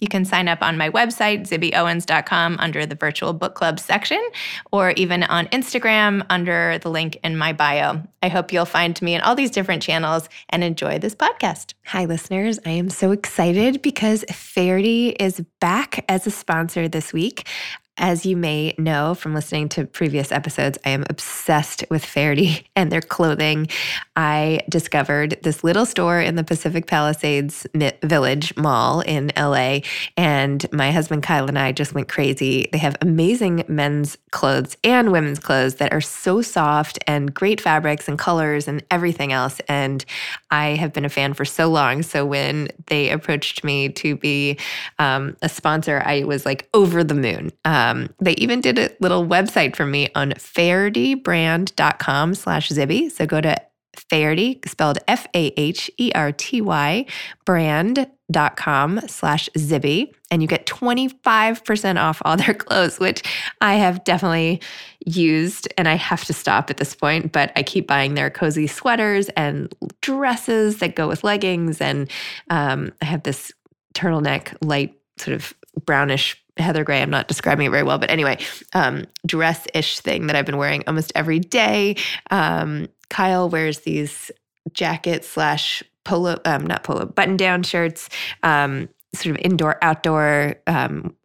You can sign up on my website, zibbyowens.com, under the virtual book club section, or even on Instagram under the link in my bio. I hope you'll find me in all these different channels and enjoy this podcast. Hi, listeners. I am so excited because Faherty is back as a sponsor this week. As you may know from listening to previous episodes, I am obsessed with Faherty and their clothing. I discovered this little store in the Pacific Palisades Village Mall in LA, and my husband Kyle and I just went crazy. They have amazing men's clothes and women's clothes that are so soft and great fabrics and colors and everything else. And I have been a fan for so long. So when they approached me to be a sponsor, I was like over the moon. They even did a little website for me on fahertybrand.com/Zibby. So go to Faherty, spelled Faherty, brand.com/Zibby, and you get 25% off all their clothes, which I have definitely used, and I have to stop at this point, but I keep buying their cozy sweaters and dresses that go with leggings, and I have this turtleneck, light sort of brownish Heather Gray, I'm not describing it very well, but anyway, dress-ish thing that I've been wearing almost every day. Kyle wears these jacket slash polo, not polo, button-down shirts, sort of indoor-outdoor.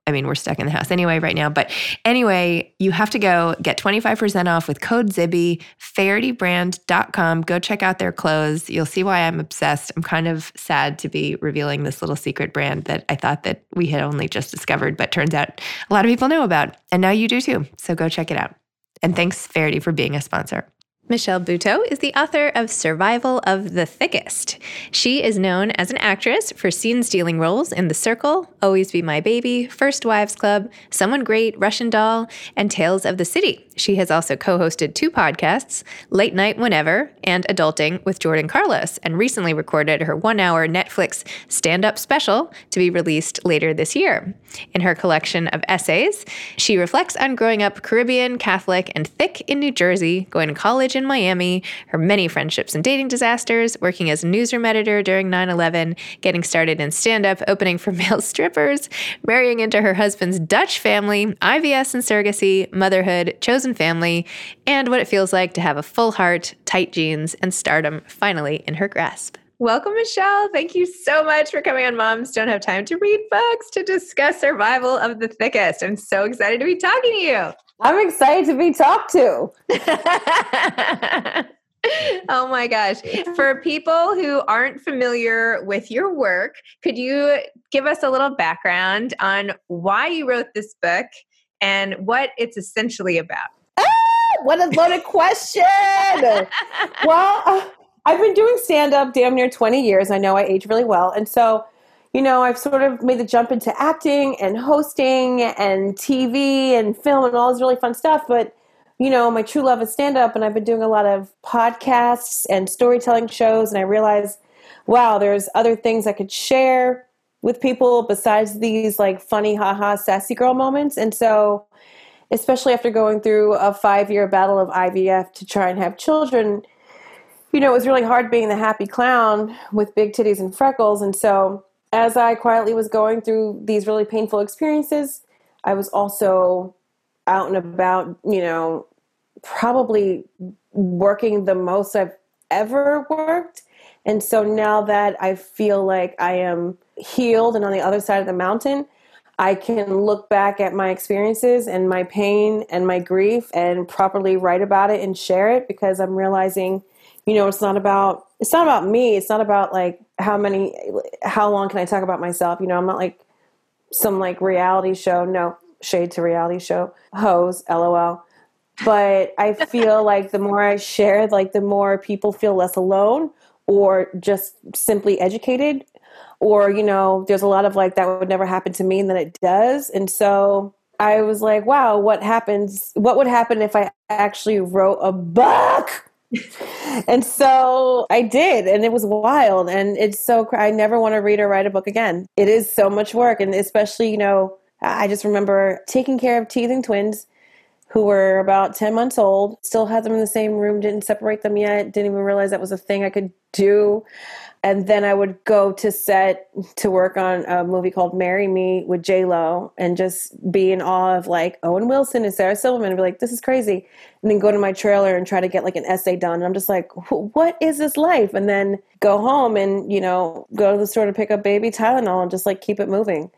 I mean, we're stuck in the house anyway right now, but anyway, you have to go get 25% off with code Zibby, fahertybrand.com. Go check out their clothes. You'll see why I'm obsessed. I'm kind of sad to be revealing this little secret brand that I thought that we had only just discovered, but turns out a lot of people know about, and now you do too. So go check it out. And thanks, Faherty, for being a sponsor. Michelle Buteau is the author of Survival of the Thickest. She is known as an actress for scene-stealing roles in The Circle, Always Be My Baby, First Wives Club, Someone Great, Russian Doll, and Tales of the City. She has also co-hosted two podcasts, Late Night Whenever and Adulting with Jordan Carlos, and recently recorded her one-hour Netflix stand-up special to be released later this year. In her collection of essays, she reflects on growing up Caribbean, Catholic, and thick in New Jersey, going to college in Miami, her many friendships and dating disasters, working as a newsroom editor during 9/11, getting started in stand-up, opening for male strippers, marrying into her husband's Dutch family, IVF and surrogacy, motherhood, chosen family, and what it feels like to have a full heart, tight jeans, and stardom finally in her grasp. Welcome, Michelle. Thank you so much for coming on Moms Don't Have Time to Read Books to discuss Survival of the Thickest. I'm so excited to be talking to you. I'm excited to be talked to. Oh my gosh. For people who aren't familiar with your work, could you give us a little background on why you wrote this book and what it's essentially about? Ah, what a loaded question. Well, I've been doing stand-up damn near 20 years. I know I age really well. And so, you know, I've sort of made the jump into acting and hosting and TV and film and all this really fun stuff. But, you know, my true love is stand-up, and I've been doing a lot of podcasts and storytelling shows. And I realized, wow, there's other things I could share with people besides these like funny, haha, sassy girl moments. And so, especially after going through a 5-year battle of IVF to try and have children, you know, it was really hard being the happy clown with big titties and freckles. And so as I quietly was going through these really painful experiences, I was also out and about, you know, probably working the most I've ever worked. And so now that I feel like I am healed and on the other side of the mountain, I can look back at my experiences and my pain and my grief and properly write about it and share it, because I'm realizing, you know, it's not about me. It's not about like how long can I talk about myself? You know, I'm not like some like reality show. No shade to reality show hoes, LOL. But I feel like the more I share, like the more people feel less alone, or just simply educated, or, you know, there's a lot of like, that would never happen to me, and then it does. And so I was like, wow, what would happen if I actually wrote a book? And so I did, and it was wild. And it's so, I never want to read or write a book again. It is so much work. And especially, you know, I just remember taking care of teething twins who were about 10 months old, still had them in the same room, didn't separate them yet, didn't even realize that was a thing I could do. And then I would go to set to work on a movie called Marry Me with J-Lo and just be in awe of like Owen Wilson and Sarah Silverman and be like, this is crazy. And then go to my trailer and try to get like an essay done. And I'm just like, what is this life? And then go home and, you know, go to the store to pick up baby Tylenol and just like keep it moving.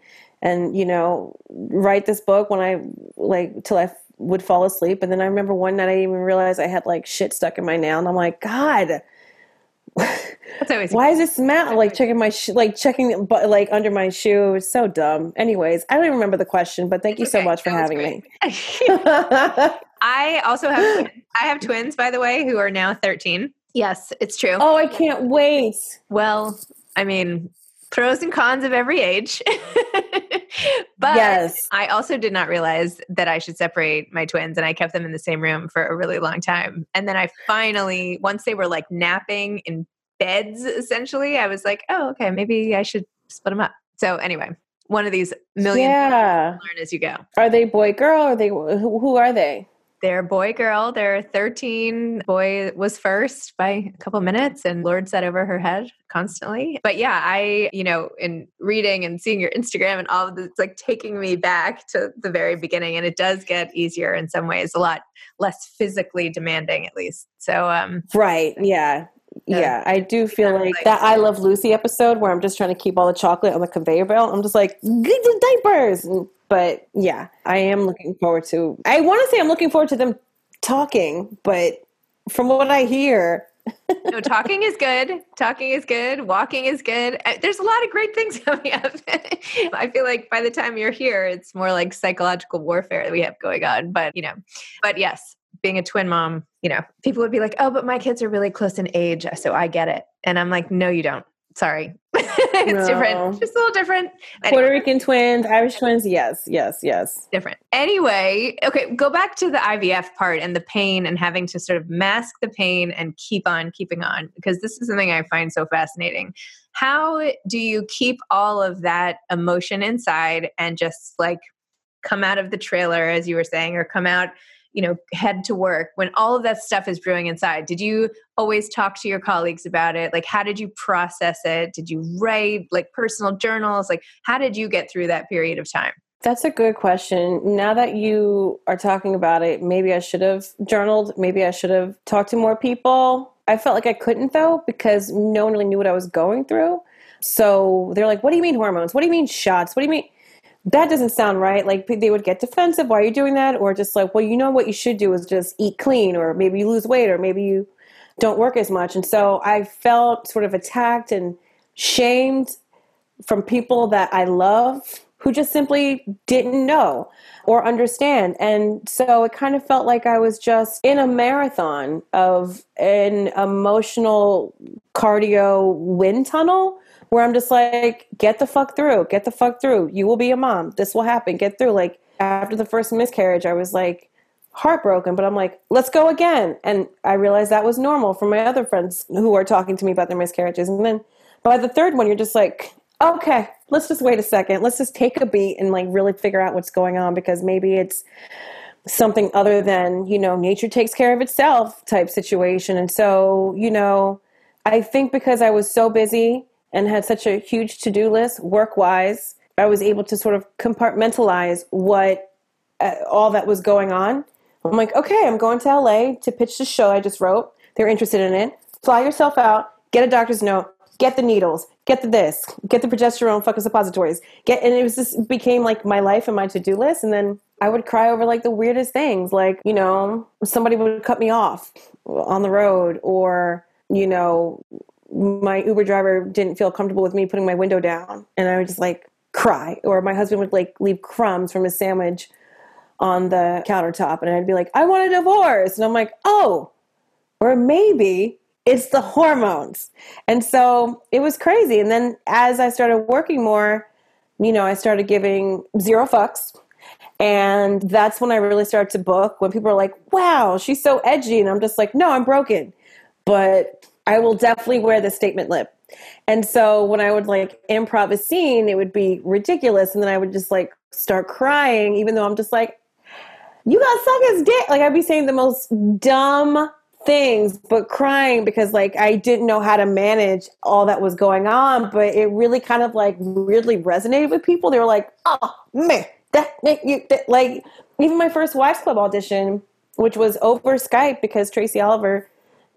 And, you know, write this book when I like till I would fall asleep. And then I remember one night I didn't even realize I had like shit stuck in my nail. And I'm like, God, why is it smell like checking my like under my shoe? It's so dumb. Anyways, I don't even remember the question, but thank you so much for having me. I also have twins, by the way, who are now 13. Yes, it's true. Oh, I can't wait. Well, I mean, pros and cons of every age. But yes. I also did not realize that I should separate my twins, and I kept them in the same room for a really long time. And then I finally, once they were like napping in beds, essentially, I was like, oh, okay, maybe I should split them up. So anyway, one of these million things you learn as you go. Are they boy, girl? Are they, who are they? They're boy, girl. They're 13. Boy was first by a couple minutes, and Lord sat over her head constantly. But yeah, I, you know, in reading and seeing your Instagram and all of this, it's like taking me back to the very beginning. And it does get easier in some ways, a lot less physically demanding, at least. So, right. Yeah. Yeah, I do feel like that I Love Lucy episode where I'm just trying to keep all the chocolate on the conveyor belt. I'm just like, get the diapers. But yeah, I am looking forward to, I want to say I'm looking forward to them talking, but from what I hear. No, talking is good. Talking is good. Walking is good. There's a lot of great things coming up. I feel like by the time you're here, it's more like psychological warfare that we have going on, but you know, but yes. Being a twin mom, you know, people would be like, oh, but my kids are really close in age, so I get it. And I'm like, no, you don't. Sorry. It's different. Just a little different. Anyway. Puerto Rican twins, Irish twins. Yes, yes, yes. Different. Anyway, okay, go back to the IVF part and the pain and having to sort of mask the pain and keep on keeping on, because this is something I find so fascinating. How do you keep all of that emotion inside and just like come out of the trailer, as you were saying, or come out, you know, head to work when all of that stuff is brewing inside? Did you always talk to your colleagues about it? Like, how did you process it? Did you write like personal journals? Like, how did you get through that period of time? That's a good question. Now that you are talking about it, maybe I should have journaled. Maybe I should have talked to more people. I felt like I couldn't though, because no one really knew what I was going through. So they're like, what do you mean hormones? What do you mean shots? What do you mean? That doesn't sound right. Like they would get defensive. Why are you doing that? Or just like, well, you know what you should do is just eat clean, or maybe you lose weight, or maybe you don't work as much. And so I felt sort of attacked and shamed from people that I love who just simply didn't know or understand. And so it kind of felt like I was just in a marathon of an emotional cardio wind tunnel where I'm just like, get the fuck through, get the fuck through. You will be a mom. This will happen. Get through. Like after the first miscarriage, I was like heartbroken, but I'm like, let's go again. And I realized that was normal for my other friends who are talking to me about their miscarriages. And then by the third one, you're just like, okay, let's just wait a second. Let's just take a beat and like really figure out what's going on, because maybe it's something other than, you know, nature takes care of itself type situation. And so, you know, I think because I was so busy and had such a huge to-do list work-wise, I was able to sort of compartmentalize what all that was going on. I'm like, okay, I'm going to LA to pitch the show I just wrote. They're interested in it. Fly yourself out, get a doctor's note, get the needles, get the this, get the progesterone fucking suppositories. And it was just became like my life and my to-do list. And then I would cry over like the weirdest things. Like, you know, somebody would cut me off on the road, or, you know, my Uber driver didn't feel comfortable with me putting my window down, and I would just like cry. Or my husband would like leave crumbs from his sandwich on the countertop, and I'd be like, I want a divorce. And I'm like, oh, or maybe It's the hormones. And so it was crazy. And then as I started working more, you know, I started giving zero fucks. And that's when I really started to book, when people are like, wow, she's so edgy. And I'm just like, no, I'm broken. But I will definitely wear the statement lip. And so when I would like improv a scene, it would be ridiculous. And then I would just like start crying, even though I'm just like, you got suck his dick. Like I'd be saying the most dumb things, but crying because like I didn't know how to manage all that was going on. But it really kind of like weirdly resonated with people. They were like, oh, man, that, like even my First Wives Club audition, which was over Skype because Tracy Oliver,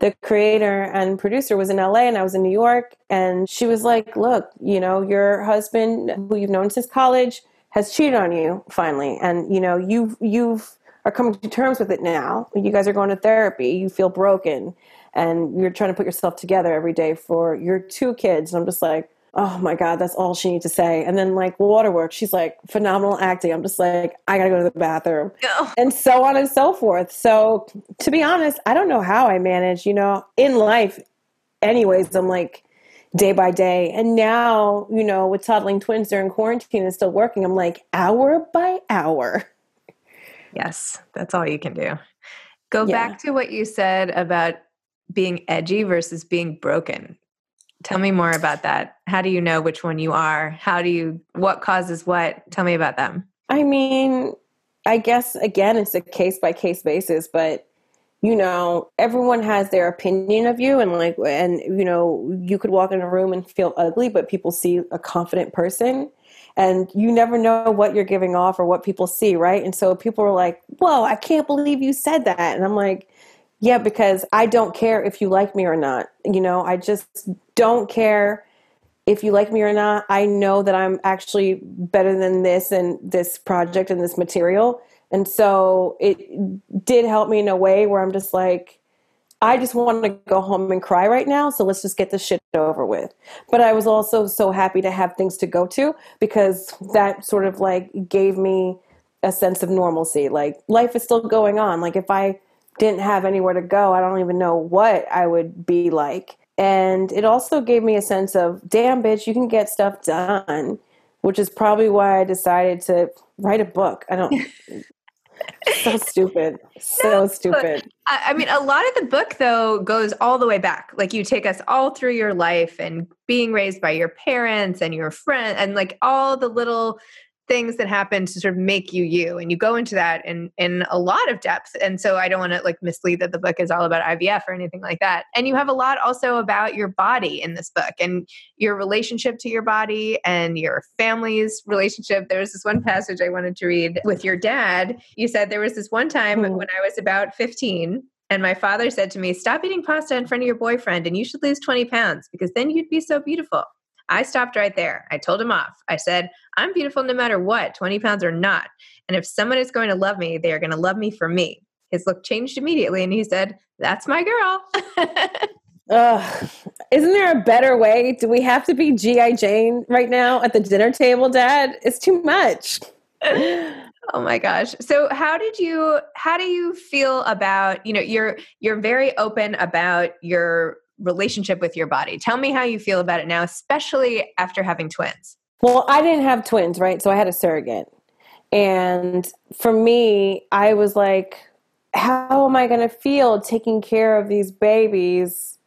the creator and producer, was in LA and I was in New York. And she was like, look, you know, your husband who you've known since college has cheated on you finally. And, you know, you've are coming to terms with it now. You guys are going to therapy. You feel broken and you're trying to put yourself together every day for your two kids. And I'm just like, oh my God, that's all she needs to say. And then like Waterworks, she's like phenomenal acting. I'm just like, I gotta go to the bathroom. No. And so on and so forth. So to be honest, I don't know how I manage, you know, in life anyways, I'm like day by day. And now, you know, with toddling twins during quarantine and still working, I'm like hour by hour. Yes. That's all you can do. Go back to what you said about being edgy versus being broken. Tell me more about that. How do you know which one you are? What causes what? Tell me about them. I mean, I guess, again, it's a case by case basis, but you know, everyone has their opinion of you and you know, you could walk in a room and feel ugly, but people see a confident person and you never know what you're giving off or what people see. Right. And so people are like, whoa, I can't believe you said that. And I'm like, yeah, because I don't care if you like me or not. You know, I just don't care if you like me or not. I know that I'm actually better than this and this project and this material. And so it did help me in a way where I'm just like, I just want to go home and cry right now. So let's just get this shit over with. But I was also so happy to have things to go to because that sort of like gave me a sense of normalcy. Like life is still going on. Like if I didn't have anywhere to go, I don't even know what I would be like. And it also gave me a sense of, damn, bitch, you can get stuff done, which is probably why I decided to write a book. I don't... So stupid. So stupid. I mean, a lot of the book, though, goes all the way back. Like you take us all through your life and being raised by your parents and your friend and like all the little things that happen to sort of make you. And you go into that in a lot of depth. And so I don't want to like mislead that the book is all about IVF or anything like that. And you have a lot also about your body in this book and your relationship to your body and your family's relationship. There was this one passage I wanted to read with your dad. You said there was this one time when I was about 15 and my father said to me, stop eating pasta in front of your boyfriend and you should lose 20 pounds because then you'd be so beautiful. I stopped right there. I told him off. I said, I'm beautiful no matter what, 20 pounds or not. And if someone is going to love me, they are going to love me for me. His look changed immediately. And he said, that's my girl. Ugh. Isn't there a better way? Do we have to be G.I. Jane right now at the dinner table, Dad? It's too much. Oh my gosh. So how do you feel about, you know, you're very open about your relationship with your body. Tell me how you feel about it now, especially after having twins. Well, I didn't have twins, right? So I had a surrogate. And for me, I was like, how am I going to feel taking care of these babies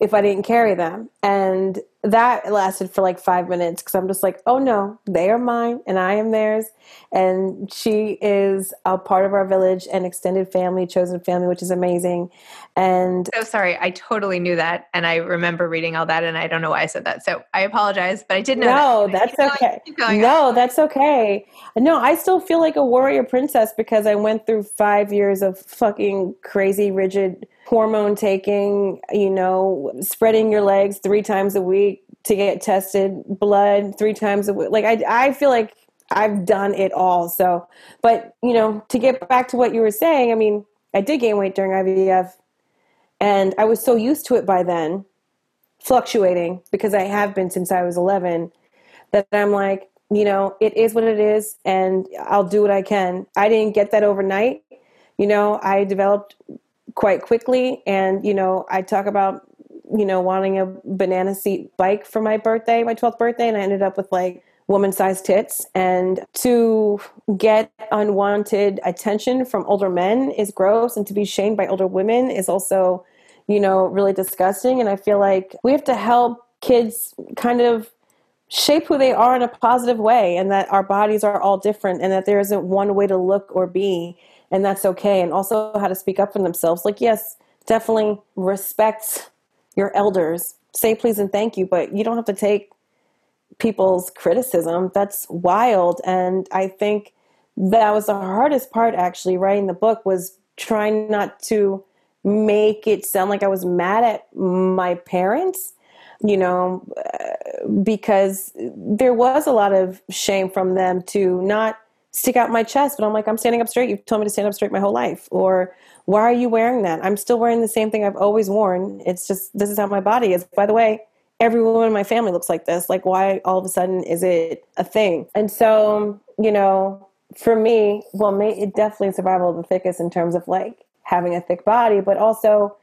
if I didn't carry them? And that lasted for like 5 minutes because I'm just like, oh no, they are mine and I am theirs. And she is a part of our village and extended family, chosen family, which is amazing. And so sorry, I totally knew that. And I remember reading all that and I don't know why I said that. So I apologize, but I did know. No, that's okay. No, that's okay. No, I still feel like a warrior princess because I went through 5 years of fucking crazy, rigid hormone taking, you know, spreading your legs 3 times a week to get tested, blood 3 times a week. Like I feel like I've done it all. So, but you know, to get back to what you were saying, I mean, I did gain weight during IVF and I was so used to it by then, fluctuating because I have been since I was 11, that I'm like, you know, it is what it is and I'll do what I can. I didn't get that overnight. You know, I developed quite quickly. And, you know, I talk about, you know, wanting a banana seat bike for my birthday, my 12th birthday. And I ended up with like woman-sized tits. And to get unwanted attention from older men is gross. And to be shamed by older women is also, you know, really disgusting. And I feel like we have to help kids kind of shape who they are in a positive way, and that our bodies are all different, and that there isn't one way to look or be, and that's okay. And also how to speak up for themselves. Like, yes, definitely respect your elders, say please and thank you, but you don't have to take people's criticism. That's wild. And I think that was the hardest part, actually, writing the book, was trying not to make it sound like I was mad at my parents, you know, because there was a lot of shame from them to not stick out my chest. But I'm like, I'm standing up straight. You've told me to stand up straight my whole life. Or, why are you wearing that? I'm still wearing the same thing I've always worn. It's just, this is how my body is. By the way, every woman in my family looks like this. Like, why all of a sudden is it a thing? And so, you know, for me, well, it definitely Survival of the Thickest in terms of like having a thick body, but also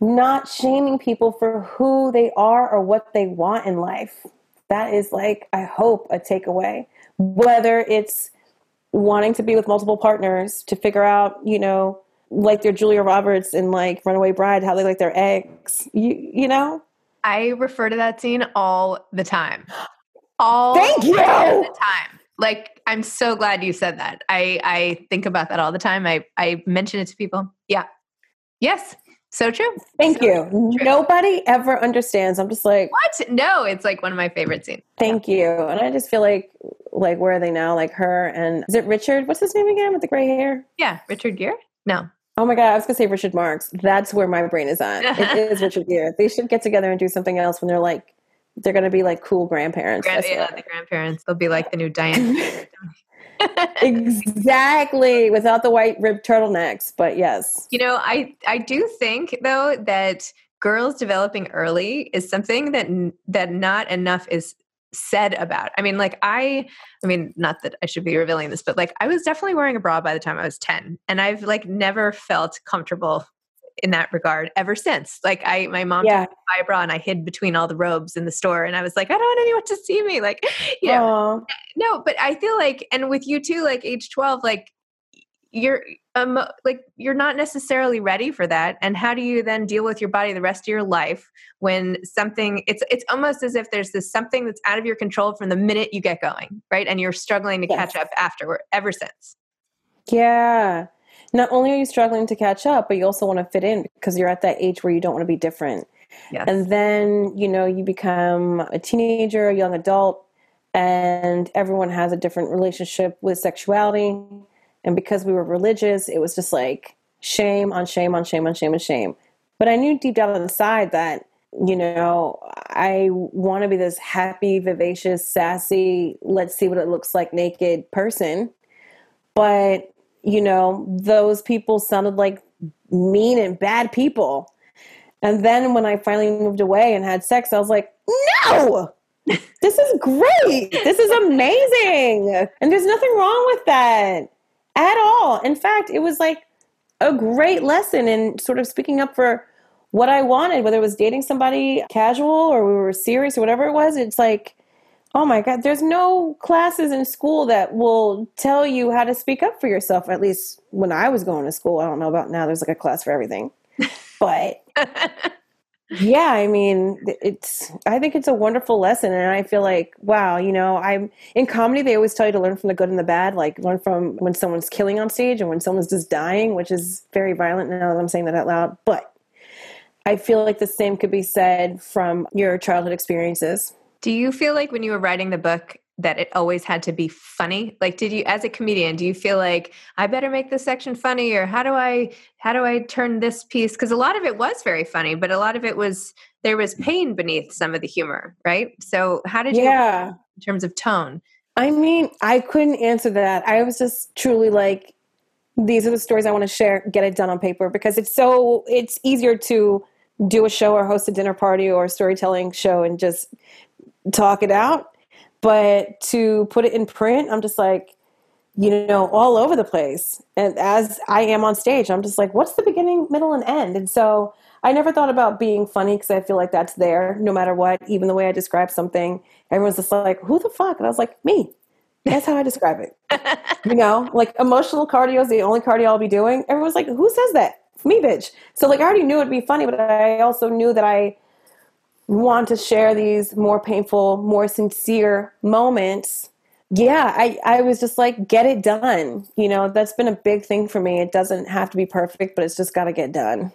not shaming people for who they are or what they want in life. That is like, I hope, a takeaway, whether it's wanting to be with multiple partners to figure out, you know, like their Julia Roberts and like Runaway Bride, how they like their eggs, you know? I refer to that scene all the time. All the time. Like, I'm so glad you said that. I think about that all the time. I mention it to people. Yeah. Yes. So true. Thank you. True. Nobody ever understands. I'm just like, what? No, it's like one of my favorite scenes. Thank you. And I just feel like, where are they now? Like her and, is it Richard? What's his name again with the gray hair? Yeah. Richard Gere? No. Oh my God, I was going to say Richard Marx. That's where my brain is at. It is Richard Gere. They should get together and do something else when they're like, they're going to be like cool grandparents. Yeah, the grandparents. They'll be like the new Diane. Exactly. Without the white ribbed turtlenecks, but yes. You know, I do think though that girls developing early is something that not enough is said about. I mean, like I mean, not that I should be revealing this, but like I was definitely wearing a bra by the time I was 10, and I've like never felt comfortable in that regard ever since. Like my mom took me my bra and I hid between all the robes in the store, and I was like, I don't want anyone to see me. Like, you know, no, but I feel like, and with you too, like age 12, like you're not necessarily ready for that. And how do you then deal with your body the rest of your life when something, it's almost as if there's this something that's out of your control from the minute you get going, right? And you're struggling to catch up afterward ever since. Yeah. Not only are you struggling to catch up, but you also want to fit in because you're at that age where you don't want to be different. Yes. And then, you know, you become a teenager, a young adult, and everyone has a different relationship with sexuality. And because we were religious, it was just like shame on shame on shame on shame on shame. But I knew deep down inside that, you know, I want to be this happy, vivacious, sassy, let's see what it looks like naked person. But, you know, those people sounded like mean and bad people. And then when I finally moved away and had sex, I was like, no, this is great. This is amazing. And there's nothing wrong with that at all. In fact, it was like a great lesson in sort of speaking up for what I wanted, whether it was dating somebody casual or we were serious or whatever it was. It's like, oh my God, there's no classes in school that will tell you how to speak up for yourself. At least when I was going to school, I don't know about now, there's like a class for everything. But yeah, I mean, I think it's a wonderful lesson. And I feel like, wow, you know, I'm in comedy, they always tell you to learn from the good and the bad, like learn from when someone's killing on stage and when someone's just dying, which is very violent now that I'm saying that out loud. But I feel like the same could be said from your childhood experiences. Do you feel like when you were writing the book that it always had to be funny? Like, did you, as a comedian, do you feel like I better make this section funny, or how do I turn this piece? 'Cause a lot of it was very funny, but a lot of it was, there was pain beneath some of the humor, right? So how did you, in terms of tone? I mean, I couldn't answer that. I was just truly like, these are the stories I want to share, get it done on paper, because it's easier to do a show or host a dinner party or a storytelling show and just talk it out. But to put it in print, I'm just like, you know, all over the place. And as I am on stage, I'm just like, what's the beginning, middle, and end? And so I never thought about being funny because I feel like that's there no matter what. Even the way I describe something, everyone's just like, who the fuck? And I was like, me. That's how I describe it. You know, like emotional cardio is the only cardio I'll be doing. Everyone's like, who says that? It's me, bitch. So like I already knew it'd be funny, but I also knew that I want to share these more painful, more sincere moments. Yeah, I was just like, get it done. You know, that's been a big thing for me. It doesn't have to be perfect, but it's just got to get done.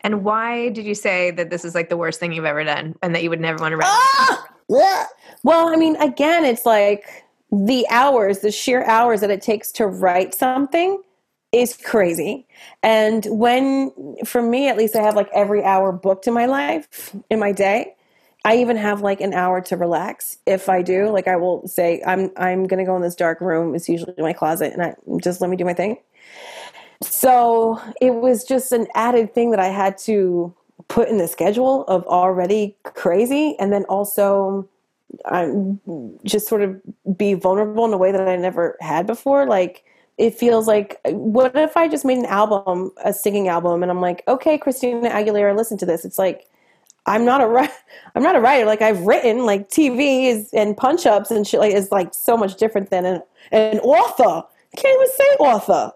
And why did you say that this is like the worst thing you've ever done and that you would never want to write? Well, I mean, again, it's like the hours, the sheer hours that it takes to write something is crazy. And when, for me at least, I have like every hour booked in my life, in my day. I even have like an hour to relax. If I do, like I will say, I'm going to go in this dark room. It's usually my closet, and I just let me do my thing. So it was just an added thing that I had to put in the schedule of already crazy. And then also just sort of be vulnerable in a way that I never had before. Like it feels like, what if I just made an album, a singing album, and I'm like, okay, Christina Aguilera, listen to this. It's like, I'm not a writer. Like I've written like TVs and punch ups and shit. Like it's like so much different than an author. I can't even say author.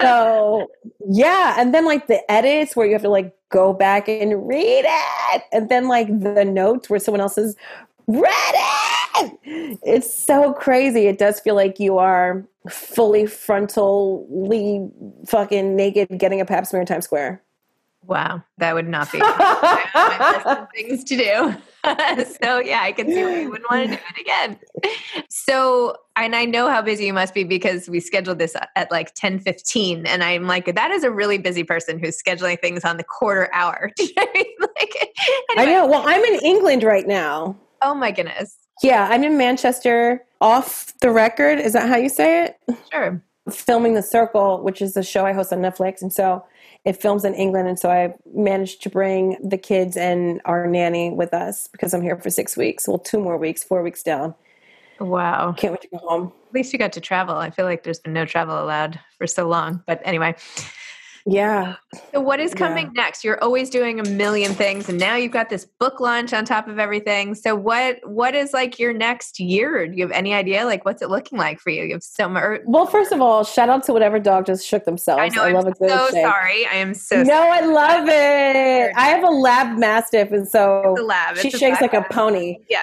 So yeah. And then like the edits where you have to like go back and read it. And then like the notes where someone else has read it. It's so crazy. It does feel like you are fully frontally fucking naked getting a pap smear in Times Square. Wow, that would not be my best things to do. So yeah, I can see why you wouldn't want to do it again. So, and I know how busy you must be because we scheduled this at like 10:15, and I'm like, that is a really busy person who's scheduling things on the quarter hour. Like, anyway. I know. Well, I'm in England right now. Oh my goodness. Yeah, I'm in Manchester. Off the record, is that how you say it? Sure. Filming The Circle, which is a show I host on Netflix, and so it films in England, and so I managed to bring the kids and our nanny with us because I'm here for 6 weeks. Well, 2 more weeks, 4 weeks down. Wow. Can't wait to go home. At least you got to travel. I feel like there's been no travel allowed for so long. But anyway. Yeah. So what is coming next? You're always doing a million things, and now you've got this book launch on top of everything. So what is like your next year? Do you have any idea? Like what's it looking like for you? You have so much. Well, first of all, shout out to whatever dog just shook themselves. I know. I love it. So sorry. I am so sorry. No, I love it. I have a lab mastiff, and so she shakes like a pony. Yeah.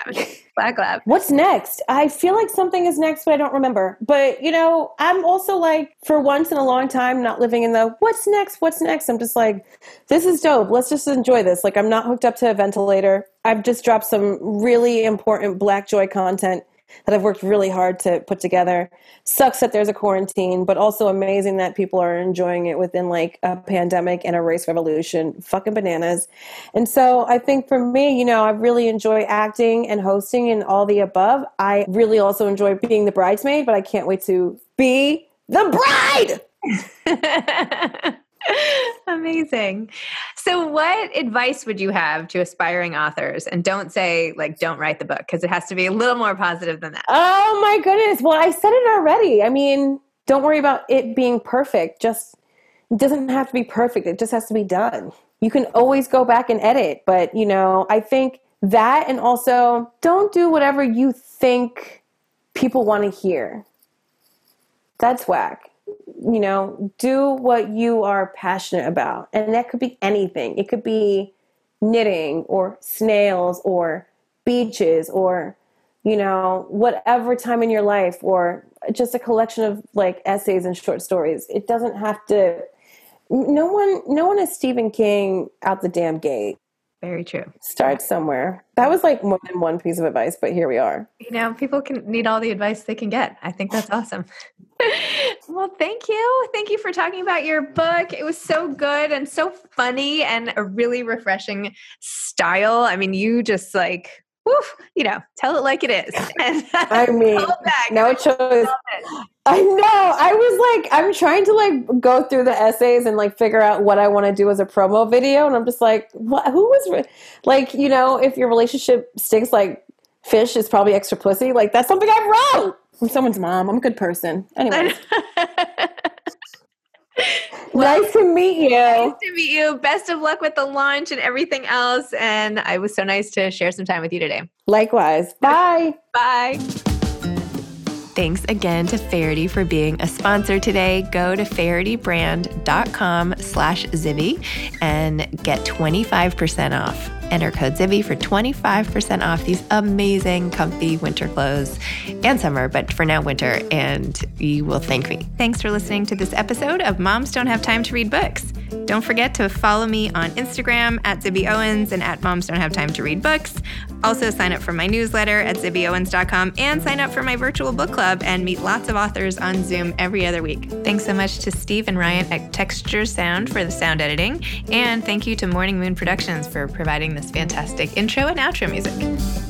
Black lab. What's next? I feel like something is next, but I don't remember. But you know, I'm also like, for once in a long time, not living in the what's next, what's next. I'm just like, this is dope. Let's just enjoy this. Like I'm not hooked up to a ventilator. I've just dropped some really important Black Joy content that I've worked really hard to put together. Sucks that there's a quarantine, but also amazing that people are enjoying it within like a pandemic and a race revolution. Fucking bananas. And so I think for me, you know, I really enjoy acting and hosting and all the above. I really also enjoy being the bridesmaid, but I can't wait to be the bride. Amazing. So what advice would you have to aspiring authors? And don't say like, don't write the book, because it has to be a little more positive than that. Oh my goodness. Well, I said it already. I mean, don't worry about it being perfect. Just, it doesn't have to be perfect. It just has to be done. You can always go back and edit, but you know, I think that, and also don't do whatever you think people want to hear. That's whack. You know, do what you are passionate about. And that could be anything. It could be knitting or snails or beaches or, you know, whatever time in your life, or just a collection of like essays and short stories. It doesn't have to, no one is Stephen King out the damn gate. Very true. Start somewhere. That was like more than one piece of advice, but here we are. You know, people can need all the advice they can get. I think that's awesome. Well, thank you. Thank you for talking about your book. It was so good and so funny and a really refreshing style. I mean, you just like, woof, you know, tell it like it is. And I mean, no choice. I know. I was like, I'm trying to like go through the essays and like figure out what I want to do as a promo video. And I'm just like, what? Who was like, you know, if your relationship stinks like fish, it's probably extra pussy. Like that's something I wrote. I'm someone's mom. I'm a good person. Anyway. Well, nice to meet you. Nice to meet you. Best of luck with the launch and everything else. And it was so nice to share some time with you today. Likewise. Bye. Bye. Thanks again to Faherty for being a sponsor today. Go to fahertybrand.com/Zibby and get 25% off. Enter code Zibby for 25% off these amazing, comfy winter clothes and summer, but for now, winter, and you will thank me. Thanks for listening to this episode of Moms Don't Have Time to Read Books. Don't forget to follow me on Instagram @ZibbyOwens and @MomsDon'tHaveTimeToReadBooks. Also, sign up for my newsletter at zibbyowens.com and sign up for my virtual book club and meet lots of authors on Zoom every other week. Thanks so much to Steve and Ryan at Texture Sound for the sound editing, and thank you to Morning Moon Productions for providing this fantastic intro and outro music.